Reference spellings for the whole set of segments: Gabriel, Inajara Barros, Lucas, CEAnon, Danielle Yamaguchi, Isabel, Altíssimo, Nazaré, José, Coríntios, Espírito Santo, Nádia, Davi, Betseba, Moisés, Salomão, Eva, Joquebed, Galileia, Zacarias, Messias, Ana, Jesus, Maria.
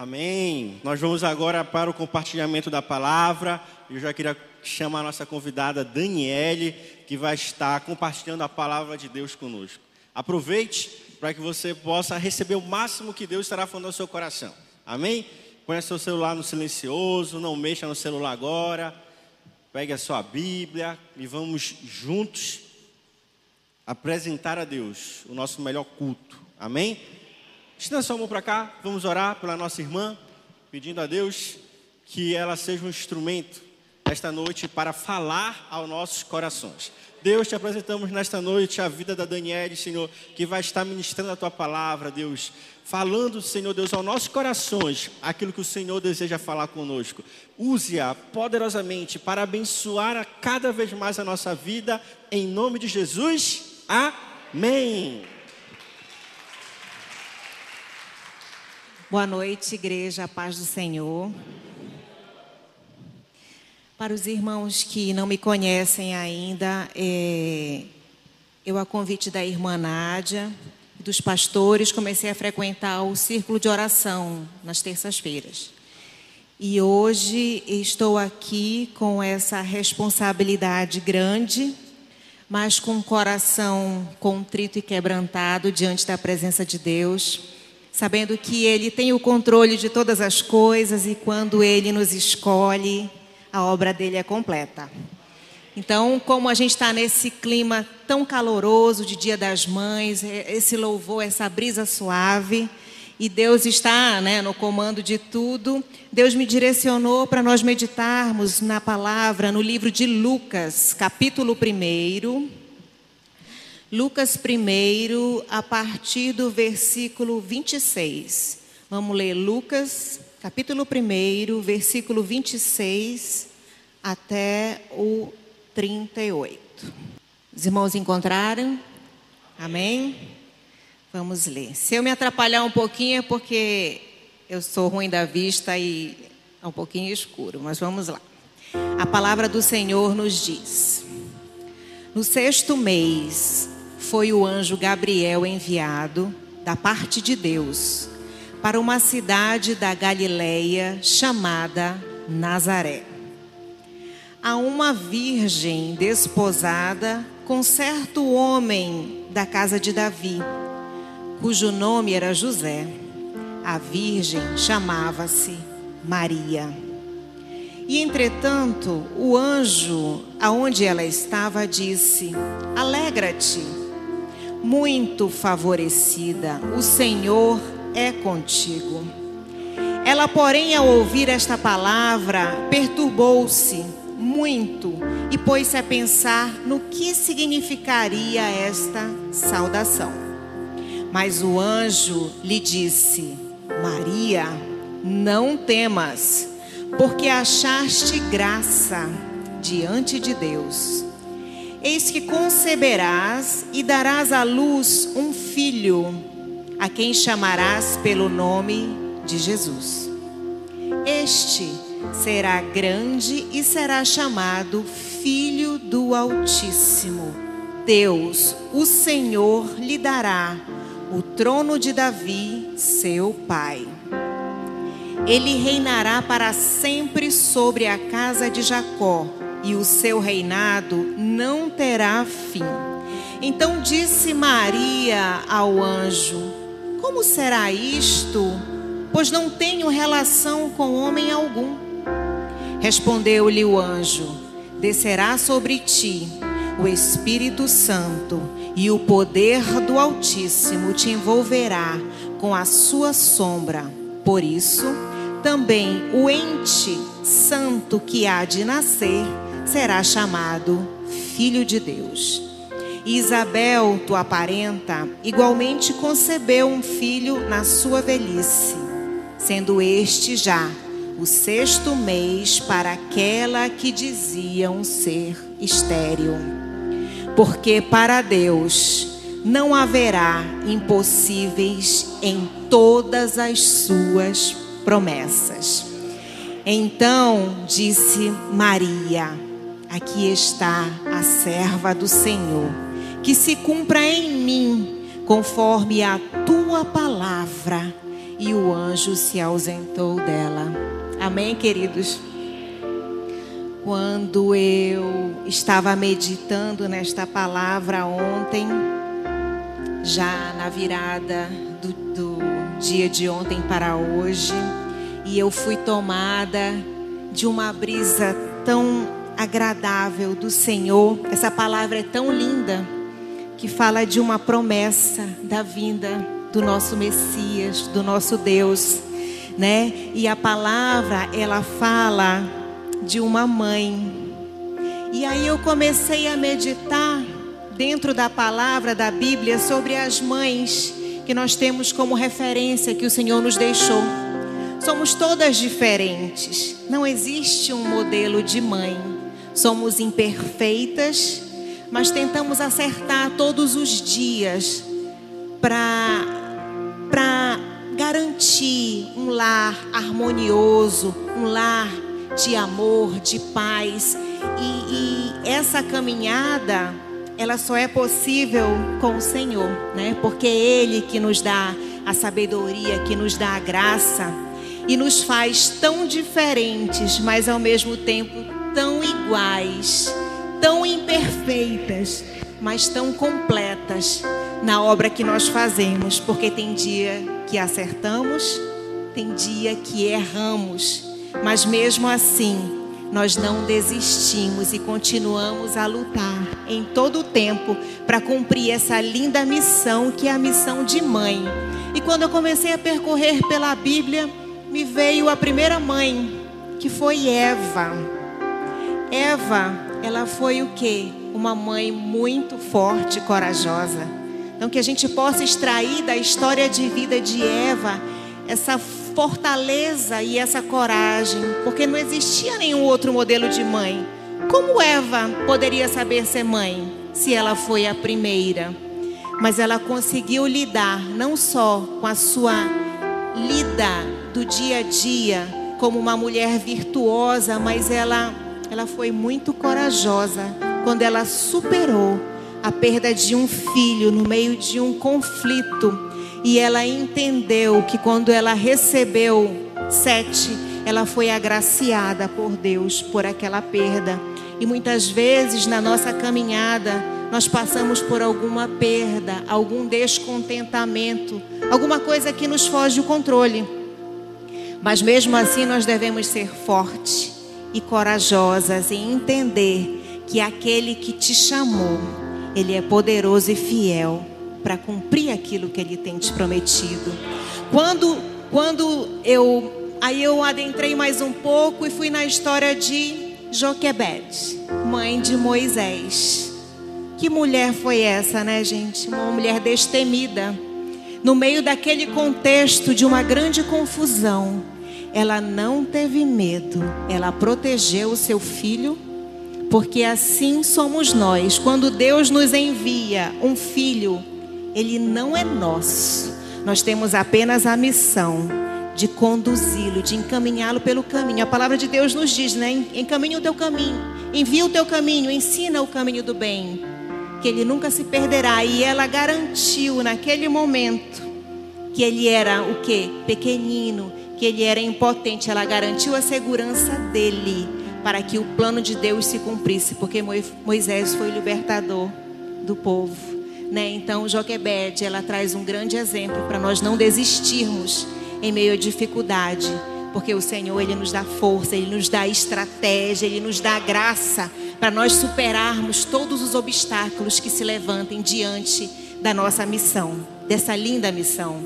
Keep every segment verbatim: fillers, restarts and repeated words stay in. Amém. Nós vamos agora para o compartilhamento da palavra. Eu já queria chamar a nossa convidada Danielle, que vai estar compartilhando a palavra de Deus conosco. Aproveite para que você possa receber o máximo que Deus estará falando ao seu coração. Amém? Põe seu celular no silencioso, não mexa no celular agora. Pegue a sua Bíblia e vamos juntos apresentar a Deus o nosso melhor culto. Amém? Estenda sua mão para cá, vamos orar pela nossa irmã, pedindo a Deus que ela seja um instrumento esta noite para falar aos nossos corações. Deus, te apresentamos nesta noite a vida da Danielle, Senhor, que vai estar ministrando a Tua palavra, Deus. Falando, Senhor Deus, aos nossos corações, aquilo que o Senhor deseja falar conosco. Use-a poderosamente para abençoar a cada vez mais a nossa vida, em nome de Jesus. Amém. Boa noite, igreja, a paz do Senhor. Para os irmãos que não me conhecem ainda, é... eu, a convite da irmã Nádia e dos pastores, comecei a frequentar o círculo de oração nas terças-feiras. E hoje estou aqui com essa responsabilidade grande, mas com o coração contrito e quebrantado diante da presença de Deus, sabendo que Ele tem o controle de todas as coisas e quando Ele nos escolhe, a obra dEle é completa. Então, como a gente está nesse clima tão caloroso de Dia das Mães, esse louvor, essa brisa suave, e Deus está, né, no comando de tudo, Deus me direcionou para nós meditarmos na palavra, no livro de Lucas, capítulo um. Lucas um, a partir do versículo vinte e seis. Vamos ler Lucas, capítulo um, versículo vinte e seis até o trinta e oito. Os irmãos encontraram? Amém? Vamos ler. Se eu me atrapalhar um pouquinho é porque eu sou ruim da vista e é um pouquinho escuro, mas vamos lá. A palavra do Senhor nos diz: No sexto mês, foi o anjo Gabriel enviado da parte de Deus para uma cidade da Galileia chamada Nazaré, a uma virgem desposada com certo homem da casa de Davi, cujo nome era José. A virgem chamava-se Maria. E entretanto, o anjo, aonde ela estava, disse: Alegra-te, muito favorecida, o Senhor é contigo. Ela, porém, ao ouvir esta palavra, perturbou-se muito e pôs-se a pensar no que significaria esta saudação. Mas o anjo lhe disse: Maria, não temas, porque achaste graça diante de Deus. Eis que conceberás e darás à luz um filho, a quem chamarás pelo nome de Jesus. Este será grande e será chamado Filho do Altíssimo. Deus, o Senhor, lhe dará o trono de Davi, seu pai. Ele reinará para sempre sobre a casa de Jacó, e o seu reinado não terá fim. Então disse Maria ao anjo: Como será isto? Pois não tenho relação com homem algum. Respondeu-lhe o anjo: Descerá sobre ti o Espírito Santo, e o poder do Altíssimo te envolverá com a sua sombra. Por isso, também o ente santo que há de nascer será chamado Filho de Deus. E Isabel, tua parenta, igualmente concebeu um filho na sua velhice, sendo este já o sexto mês para aquela que diziam ser estéril. Porque para Deus não haverá impossíveis em todas as suas promessas. Então disse Maria: Aqui está a serva do Senhor, que se cumpra em mim, conforme a tua palavra. E e o anjo se ausentou dela. Amém, queridos? Quando eu estava meditando nesta palavra ontem, já na virada do, do dia de ontem para hoje, e eu fui tomada de uma brisa tão agradável do Senhor. Essa palavra é tão linda, que fala de uma promessa da vinda do nosso Messias, do nosso Deus, né? E a palavra, ela fala de uma mãe. E aí eu comecei a meditar dentro da palavra da Bíblia sobre as mães que nós temos como referência, que o Senhor nos deixou. Somos todas diferentes. Não existe um modelo de mãe. Somos imperfeitas, mas tentamos acertar todos os dias para para garantir um lar harmonioso, um lar de amor, de paz. E, e essa caminhada, ela só é possível com o Senhor, né? Porque é Ele que nos dá a sabedoria, que nos dá a graça e nos faz tão diferentes, mas ao mesmo tempo tão iguais, tão imperfeitas, mas tão completas na obra que nós fazemos. Porque tem dia que acertamos, tem dia que erramos, mas mesmo assim nós não desistimos e continuamos a lutar em todo o tempo para cumprir essa linda missão, que é a missão de mãe. E quando eu comecei a percorrer pela Bíblia, me veio a primeira mãe, que foi Eva. Eva, ela foi o quê? Uma mãe muito forte, corajosa. Então, que a gente possa extrair da história de vida de Eva essa fortaleza e essa coragem, porque não existia nenhum outro modelo de mãe. Como Eva poderia saber ser mãe, se ela foi a primeira? Mas ela conseguiu lidar não só com a sua lida do dia a dia como uma mulher virtuosa, mas ela, ela foi muito corajosa quando ela superou a perda de um filho no meio de um conflito. E ela entendeu que quando ela recebeu Sete, ela foi agraciada por Deus por aquela perda. E muitas vezes na nossa caminhada nós passamos por alguma perda, algum descontentamento, alguma coisa que nos foge do controle. Mas mesmo assim nós devemos ser fortes e corajosas e entender que aquele que te chamou, Ele é poderoso e fiel para cumprir aquilo que Ele tem te prometido. Quando, quando eu... Aí eu adentrei mais um pouco e fui na história de Joquebed, mãe de Moisés. Que mulher foi essa, né, gente? Uma mulher destemida. No meio daquele contexto de uma grande confusão, ela não teve medo, ela protegeu o seu filho, porque assim somos nós. Quando Deus nos envia um filho, ele não é nosso. Nós temos apenas a missão de conduzi-lo, de encaminhá-lo pelo caminho. A palavra de Deus nos diz, né? Encaminha o teu caminho, envia o teu caminho, ensina o caminho do bem, que ele nunca se perderá. E ela garantiu naquele momento que ele era o quê? Pequenino, que ele era impotente. Ela garantiu a segurança dele para que o plano de Deus se cumprisse, porque Moisés foi o libertador do povo, né? Então Joquebed, ela traz um grande exemplo para nós não desistirmos em meio à dificuldade, porque o Senhor, Ele nos dá força, Ele nos dá estratégia, Ele nos dá graça para nós superarmos todos os obstáculos que se levantem diante da nossa missão, dessa linda missão.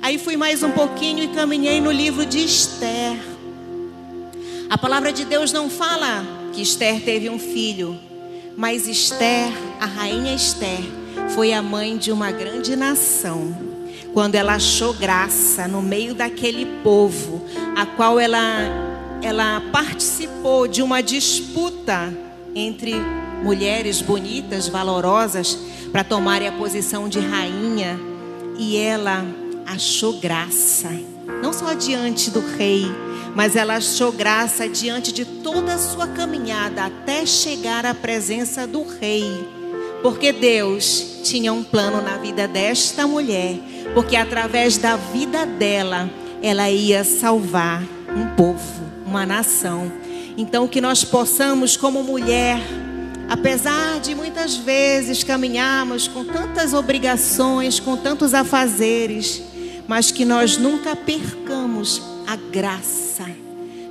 Aí fui mais um pouquinho e caminhei no livro de Esther. A palavra de Deus não fala que Esther teve um filho, mas Esther, a rainha Esther, foi a mãe de uma grande nação. Quando ela achou graça no meio daquele povo, a qual ela, ela participou de uma disputa entre mulheres bonitas, valorosas, para tomarem a posição de rainha, e ela achou graça, não só diante do rei, mas ela achou graça diante de toda a sua caminhada, até chegar à presença do rei. Porque Deus tinha um plano na vida desta mulher, porque através da vida dela, ela ia salvar um povo, uma nação. Então que nós possamos, como mulher, apesar de muitas vezes caminharmos com tantas obrigações, com tantos afazeres, mas que nós nunca percamos a graça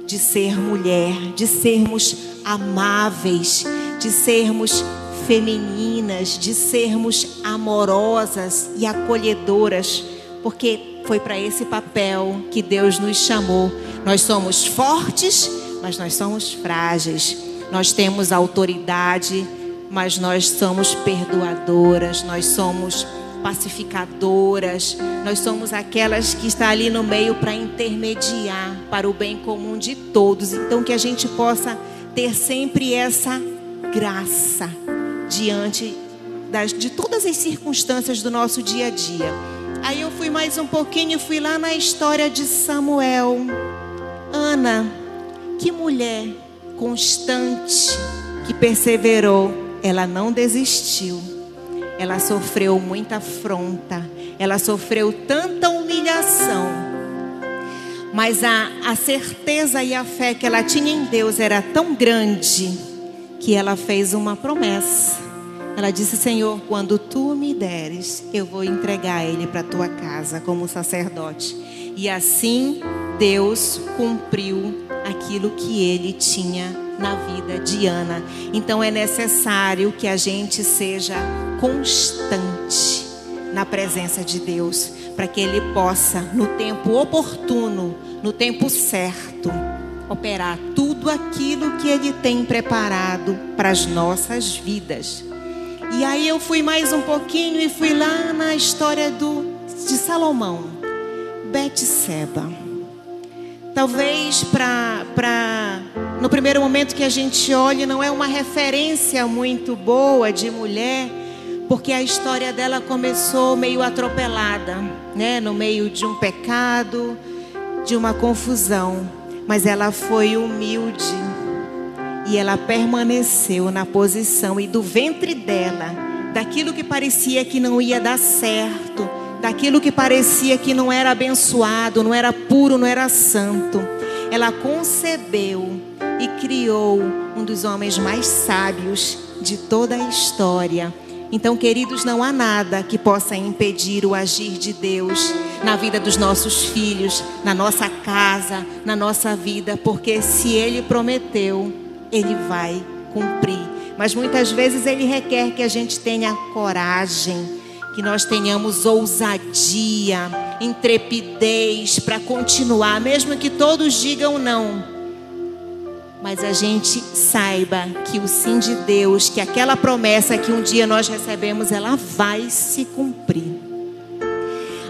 de ser mulher, de sermos amáveis, de sermos femininas, de sermos amorosas e acolhedoras, porque foi para esse papel que Deus nos chamou. Nós somos fortes, mas nós somos frágeis. Nós temos autoridade, mas nós somos perdoadoras, nós somos pacificadoras, nós somos aquelas que estão ali no meio para intermediar para o bem comum de todos. Então que a gente possa ter sempre essa graça diante das, de todas as circunstâncias do nosso dia a dia. Aí eu fui mais um pouquinho, fui lá na história de Samuel. Ana, que mulher constante, que perseverou, ela não desistiu. Ela sofreu muita afronta, ela sofreu tanta humilhação, mas a, a certeza e a fé que ela tinha em Deus era tão grande que ela fez uma promessa. Ela disse: Senhor, quando tu me deres, eu vou entregar ele para a tua casa como sacerdote. E assim Deus cumpriu aquilo que ele tinha na vida de Ana. Então é necessário que a gente seja constante na presença de Deus, para que ele possa, no tempo oportuno, no tempo certo, operar tudo aquilo que ele tem preparado para as nossas vidas. E aí eu fui mais um pouquinho e fui lá na história do, de Salomão. Betseba. Talvez pra, pra, no primeiro momento que a gente olhe, não é uma referência muito boa de mulher, porque a história dela começou meio atropelada, né? No meio de um pecado, de uma confusão. Mas ela foi humilde e ela permaneceu na posição, e do ventre dela, daquilo que parecia que não ia dar certo, daquilo que parecia que não era abençoado, não era puro, não era santo, ela concebeu e criou um dos homens mais sábios de toda a história. Então, queridos, não há nada que possa impedir o agir de Deus na vida dos nossos filhos, na nossa casa, na nossa vida, porque se ele prometeu, ele vai cumprir. Mas muitas vezes ele requer que a gente tenha coragem, que nós tenhamos ousadia, intrepidez para continuar, mesmo que todos digam não. Mas a gente saiba que o sim de Deus, que aquela promessa que um dia nós recebemos, ela vai se cumprir.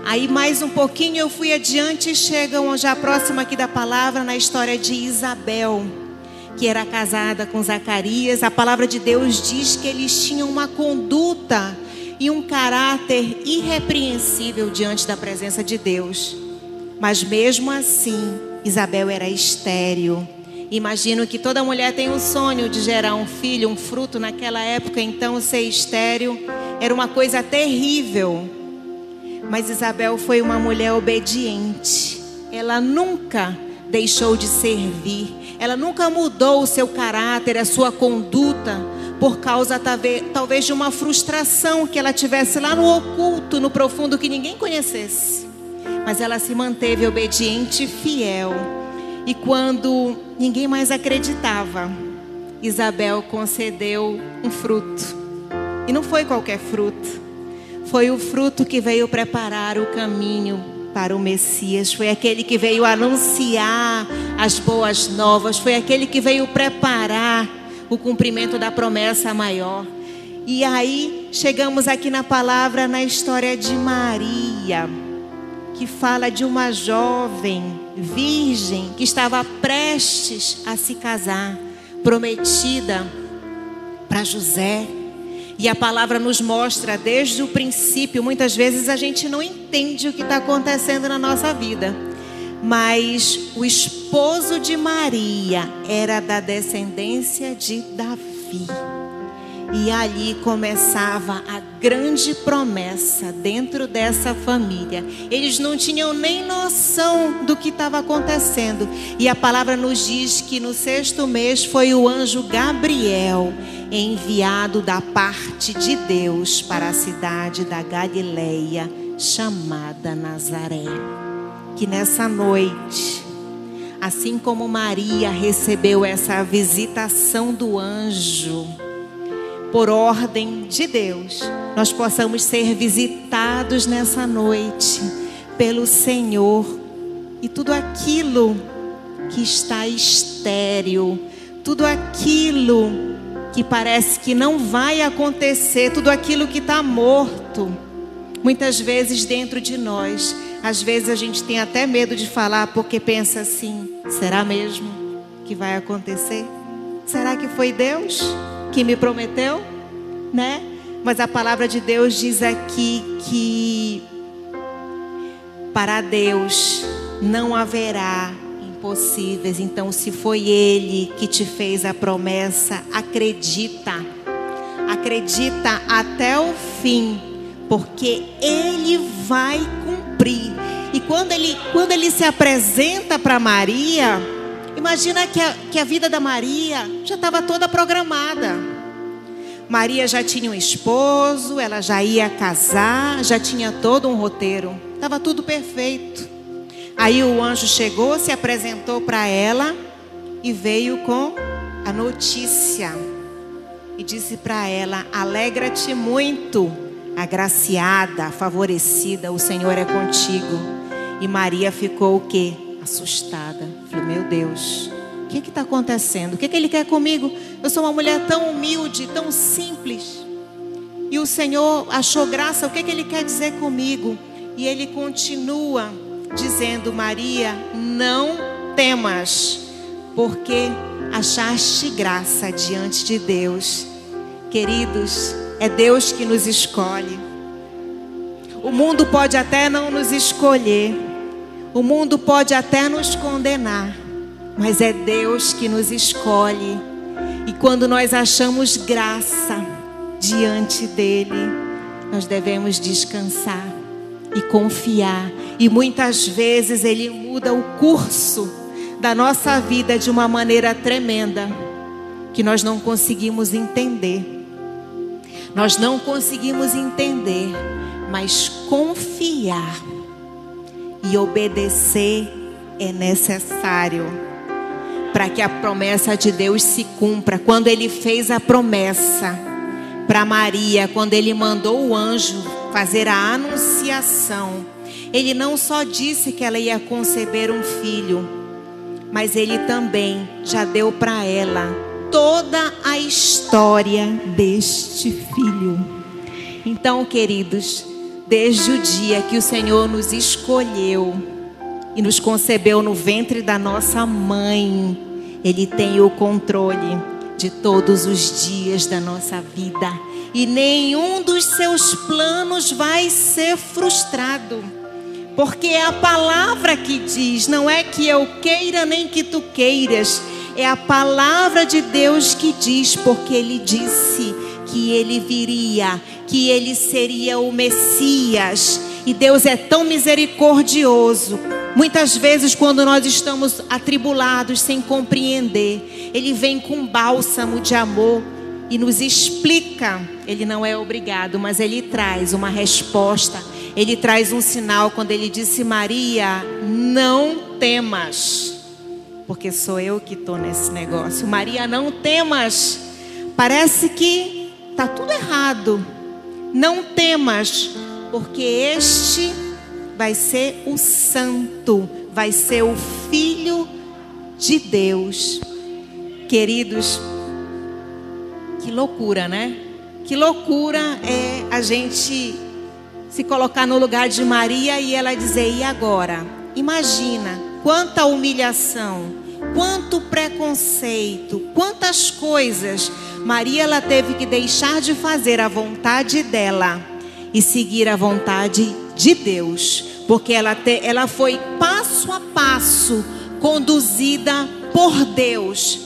Aí mais um pouquinho eu fui adiante e chegam já próximo aqui da palavra, na história de Isabel, que era casada com Zacarias. A palavra de Deus diz que eles tinham uma conduta e um caráter irrepreensível diante da presença de Deus. Mas mesmo assim, Isabel era estéril. Imagino que toda mulher tem um sonho de gerar um filho, um fruto. Naquela época, então, ser estéril era uma coisa terrível. Mas Isabel foi uma mulher obediente. Ela nunca deixou de servir. Ela nunca mudou o seu caráter, a sua conduta, por causa talvez de uma frustração que ela tivesse lá no oculto, no profundo, que ninguém conhecesse. Mas ela se manteve obediente e fiel. E quando ninguém mais acreditava, Isabel concedeu um fruto. E não foi qualquer fruto. Foi o fruto que veio preparar o caminho para o Messias. Foi aquele que veio anunciar as boas novas. Foi aquele que veio preparar o cumprimento da promessa maior. E aí chegamos aqui na palavra, na história de Maria, que fala de uma jovem virgem que estava prestes a se casar, prometida para José. E a palavra nos mostra desde o princípio. Muitas vezes a gente não entende o que está acontecendo na nossa vida, mas o esposo de Maria era da descendência de Davi. E ali começava a grande promessa dentro dessa família. Eles não tinham nem noção do que estava acontecendo. E a palavra nos diz que no sexto mês foi o anjo Gabriel enviado da parte de Deus para a cidade da Galileia, chamada Nazaré. Que nessa noite, assim como Maria recebeu essa visitação do anjo, por ordem de Deus, nós possamos ser visitados nessa noite pelo Senhor. E tudo aquilo que está estéril, tudo aquilo que parece que não vai acontecer, tudo aquilo que está morto, muitas vezes dentro de nós, às vezes a gente tem até medo de falar, porque pensa assim: será mesmo que vai acontecer? Será que foi Deus que me prometeu, né? Mas a palavra de Deus diz aqui que para Deus não haverá impossíveis. Então, se foi Ele que te fez a promessa, acredita, acredita até o fim, porque Ele vai cumprir. E quando Ele, quando ele se apresenta para Maria, imagina que a, que a vida da Maria já estava toda programada. Maria já tinha um esposo, ela já ia casar, já tinha todo um roteiro. Estava tudo perfeito. Aí o anjo chegou, se apresentou para ela e veio com a notícia. E disse para ela: alegra-te muito, agraciada, favorecida, o Senhor é contigo. E Maria ficou o quê? Assustada. Falei: meu Deus, o que está acontecendo? O que, que Ele quer comigo? Eu sou uma mulher tão humilde, tão simples, e o Senhor achou graça. O que, que Ele quer dizer comigo? E Ele continua dizendo: Maria, não temas, porque achaste graça diante de Deus. Queridos, é Deus que nos escolhe. O mundo pode até não nos escolher, o mundo pode até nos condenar, mas é Deus que nos escolhe. E quando nós achamos graça diante dEle, nós devemos descansar e confiar. E muitas vezes Ele muda o curso da nossa vida de uma maneira tremenda, que nós não conseguimos entender. Nós não conseguimos entender, mas confiar e obedecer é necessário para que a promessa de Deus se cumpra. Quando Ele fez a promessa para Maria, quando Ele mandou o anjo fazer a anunciação, Ele não só disse que ela ia conceber um filho, mas Ele também já deu para ela toda a história deste filho. Então, queridos, desde o dia que o Senhor nos escolheu e nos concebeu no ventre da nossa mãe, Ele tem o controle de todos os dias da nossa vida. E nenhum dos seus planos vai ser frustrado, porque é a palavra que diz, não é que eu queira nem que tu queiras. É a palavra de Deus que diz, porque Ele disse que Ele viria, que Ele seria o Messias. E Deus é tão misericordioso. Muitas vezes, quando nós estamos atribulados, sem compreender, Ele vem com bálsamo de amor e nos explica. Ele não é obrigado, mas Ele traz uma resposta. Ele traz um sinal quando Ele disse: Maria, não temas, porque sou eu que estou nesse negócio. Maria, não temas. Parece que está tudo errado. Não temas, porque este vai ser o santo, vai ser o Filho de Deus. Queridos, que loucura, né? Que loucura é a gente se colocar no lugar de Maria e ela dizer: e agora? Imagina quanta humilhação, quanto preconceito, quantas coisas. Maria, ela teve que deixar de fazer a vontade dela e seguir a vontade de Deus, porque ela, te, ela foi passo a passo conduzida por Deus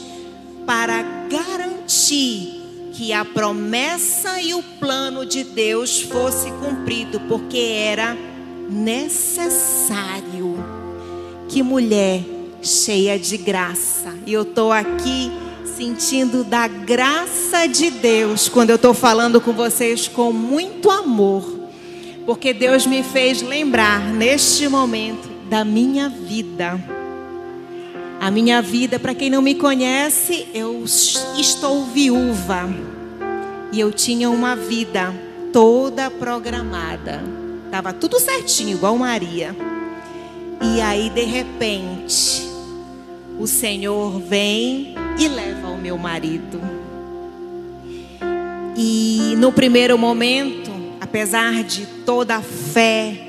para garantir que a promessa e o plano de Deus fosse cumprido, porque era necessário. Que mulher cheia de graça. E eu estou aqui sentindo da graça de Deus quando eu estou falando com vocês com muito amor, porque Deus me fez lembrar neste momento da minha vida. A minha vida, para quem não me conhece, eu estou viúva. E eu tinha uma vida toda programada. Tava tudo certinho, igual Maria. E aí, de repente, o Senhor vem e leva o meu marido. E no primeiro momento, apesar de toda a fé,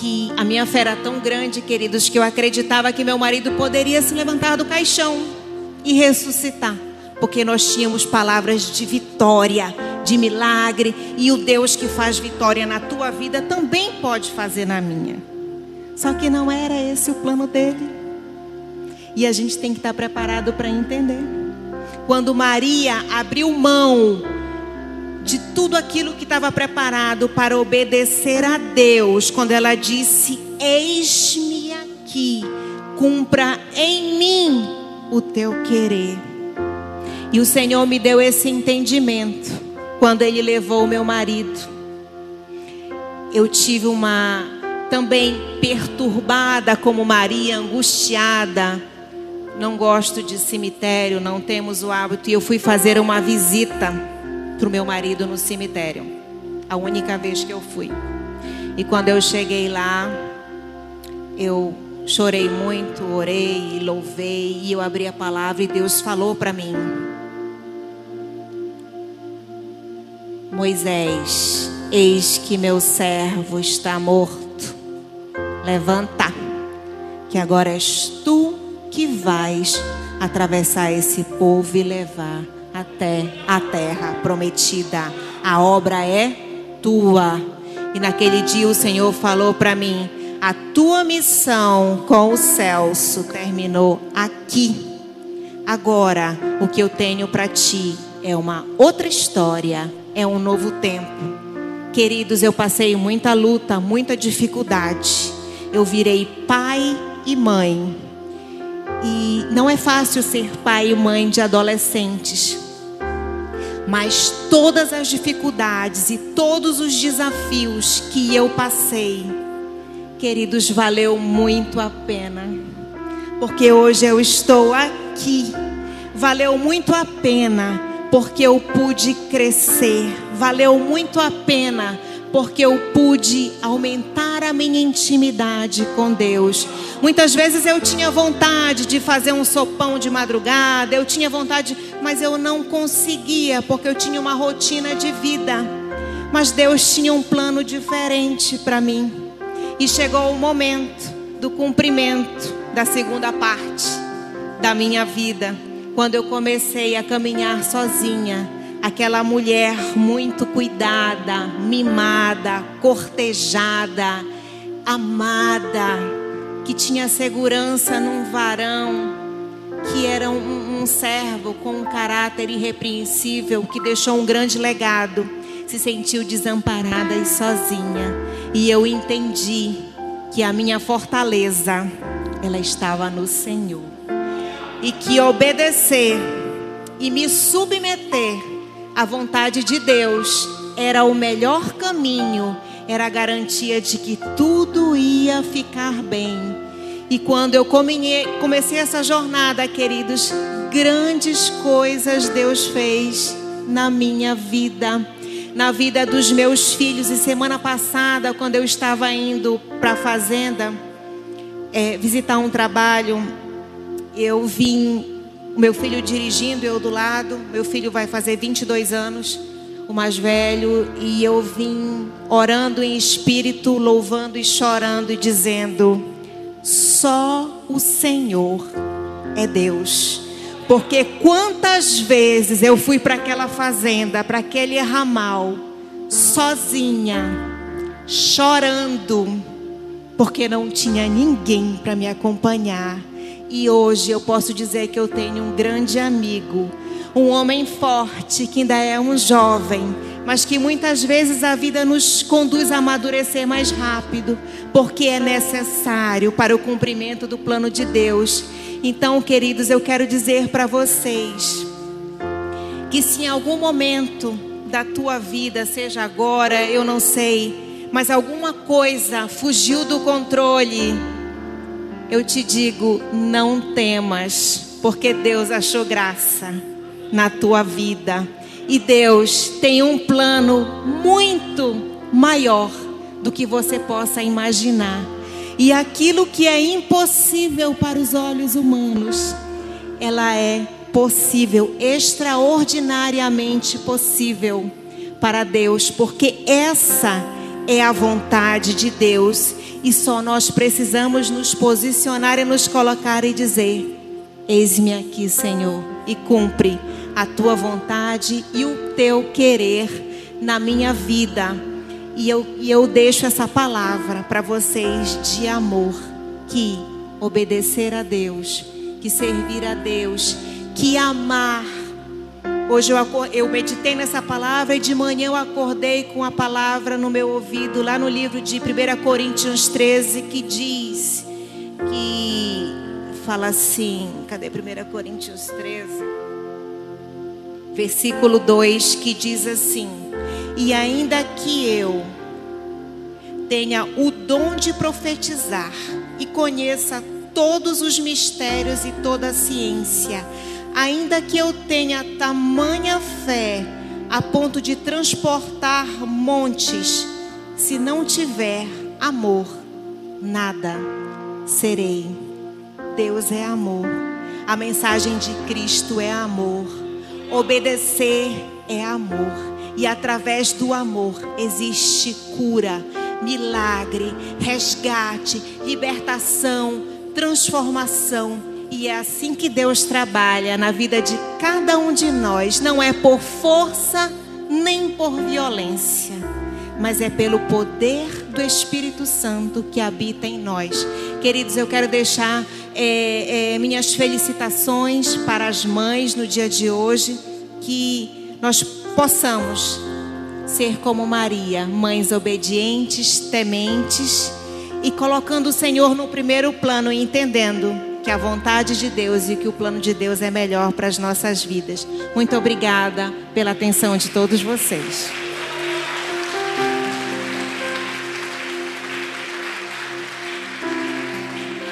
que a minha fé era tão grande, queridos, que eu acreditava que meu marido poderia se levantar do caixão e ressuscitar, porque nós tínhamos palavras de vitória, de milagre, e o Deus que faz vitória na tua vida também pode fazer na minha. Só que não era esse o plano dele, e a gente tem que estar preparado para entender. Quando Maria abriu mão de tudo aquilo que estava preparado para obedecer a Deus, quando ela disse: eis-me aqui, cumpra em mim o teu querer. E o Senhor me deu esse entendimento quando Ele levou o meu marido. Eu tive uma também perturbada como Maria, angustiada. Não gosto de cemitério, não temos o hábito, e eu fui fazer uma visita para o meu marido no cemitério, a única vez que eu fui. E quando eu cheguei lá, eu chorei muito, orei e louvei, e eu abri a palavra e Deus falou para mim: Moisés, eis que meu servo está morto, levanta, que agora és tu que vais atravessar esse povo e levar até a terra prometida. A obra é tua. E naquele dia o Senhor falou para mim: a tua missão com o Celso terminou aqui. Agora o que eu tenho para ti é uma outra história, é um novo tempo. Queridos, eu passei muita luta, muita dificuldade. Eu virei pai e mãe. E não é fácil ser pai e mãe de adolescentes, mas todas as dificuldades e todos os desafios que eu passei, queridos, valeu muito a pena, porque hoje eu estou aqui. Valeu muito a pena porque eu pude crescer. Valeu muito a pena porque eu pude aumentar a minha intimidade com Deus. Muitas vezes eu tinha vontade de fazer um sopão de madrugada, eu tinha vontade, mas eu não conseguia, porque eu tinha uma rotina de vida. Mas Deus tinha um plano diferente para mim. E chegou o momento do cumprimento da segunda parte da minha vida, quando eu comecei a caminhar sozinha. Aquela mulher muito cuidada, mimada, cortejada, amada, que tinha segurança num varão, que era um, um servo com um caráter irrepreensível, que deixou um grande legado, se sentiu desamparada e sozinha. E eu entendi que a minha fortaleza, ela estava no Senhor. E que obedecer e me submeter a vontade de Deus era o melhor caminho, era a garantia de que tudo ia ficar bem. E quando eu comecei essa jornada, queridos, grandes coisas Deus fez na minha vida, na vida dos meus filhos. E semana passada, quando eu estava indo para a fazenda é, visitar um trabalho, eu vim meu filho dirigindo, eu do lado. Meu filho vai fazer vinte e dois anos, o mais velho. E eu vim orando em espírito, louvando e chorando e dizendo: só o Senhor é Deus. Porque quantas vezes eu fui para aquela fazenda, para aquele ramal, sozinha, chorando, porque não tinha ninguém para me acompanhar. E hoje eu posso dizer que eu tenho um grande amigo, um homem forte, que ainda é um jovem, mas que muitas vezes a vida nos conduz a amadurecer mais rápido, porque é necessário para o cumprimento do plano de Deus. Então, queridos, eu quero dizer para vocês que se em algum momento da tua vida, seja agora, eu não sei, mas alguma coisa fugiu do controle, eu te digo, não temas, porque Deus achou graça na tua vida. E Deus tem um plano muito maior do que você possa imaginar. E aquilo que é impossível para os olhos humanos, ela é possível, extraordinariamente possível para Deus, porque essa é a vontade de Deus. E só nós precisamos nos posicionar e nos colocar e dizer: eis-me aqui, Senhor, e cumpre a tua vontade e o teu querer na minha vida. E eu, e eu deixo essa palavra para vocês de amor, que obedecer a Deus, que servir a Deus, que amar. Hoje eu, eu meditei nessa palavra e de manhã eu acordei com a palavra no meu ouvido, lá no livro de primeira Coríntios treze, que diz, que fala assim, cadê primeira Coríntios treze? Versículo dois, que diz assim: e ainda que eu tenha o dom de profetizar e conheça todos os mistérios e toda a ciência, ainda que eu tenha tamanha fé a ponto de transportar montes, se não tiver amor, nada serei. Deus é amor. A mensagem de Cristo é amor. Obedecer é amor, e através do amor existe cura, milagre, resgate, libertação, transformação. E é assim que Deus trabalha na vida de cada um de nós. Não é por força nem por violência, mas é pelo poder do Espírito Santo que habita em nós. Queridos, eu quero deixar é, é, minhas felicitações para as mães no dia de hoje. Que nós possamos ser como Maria, mães obedientes, tementes, e colocando o Senhor no primeiro plano e entendendo que a vontade de Deus e que o plano de Deus é melhor para as nossas vidas. Muito obrigada pela atenção de todos vocês.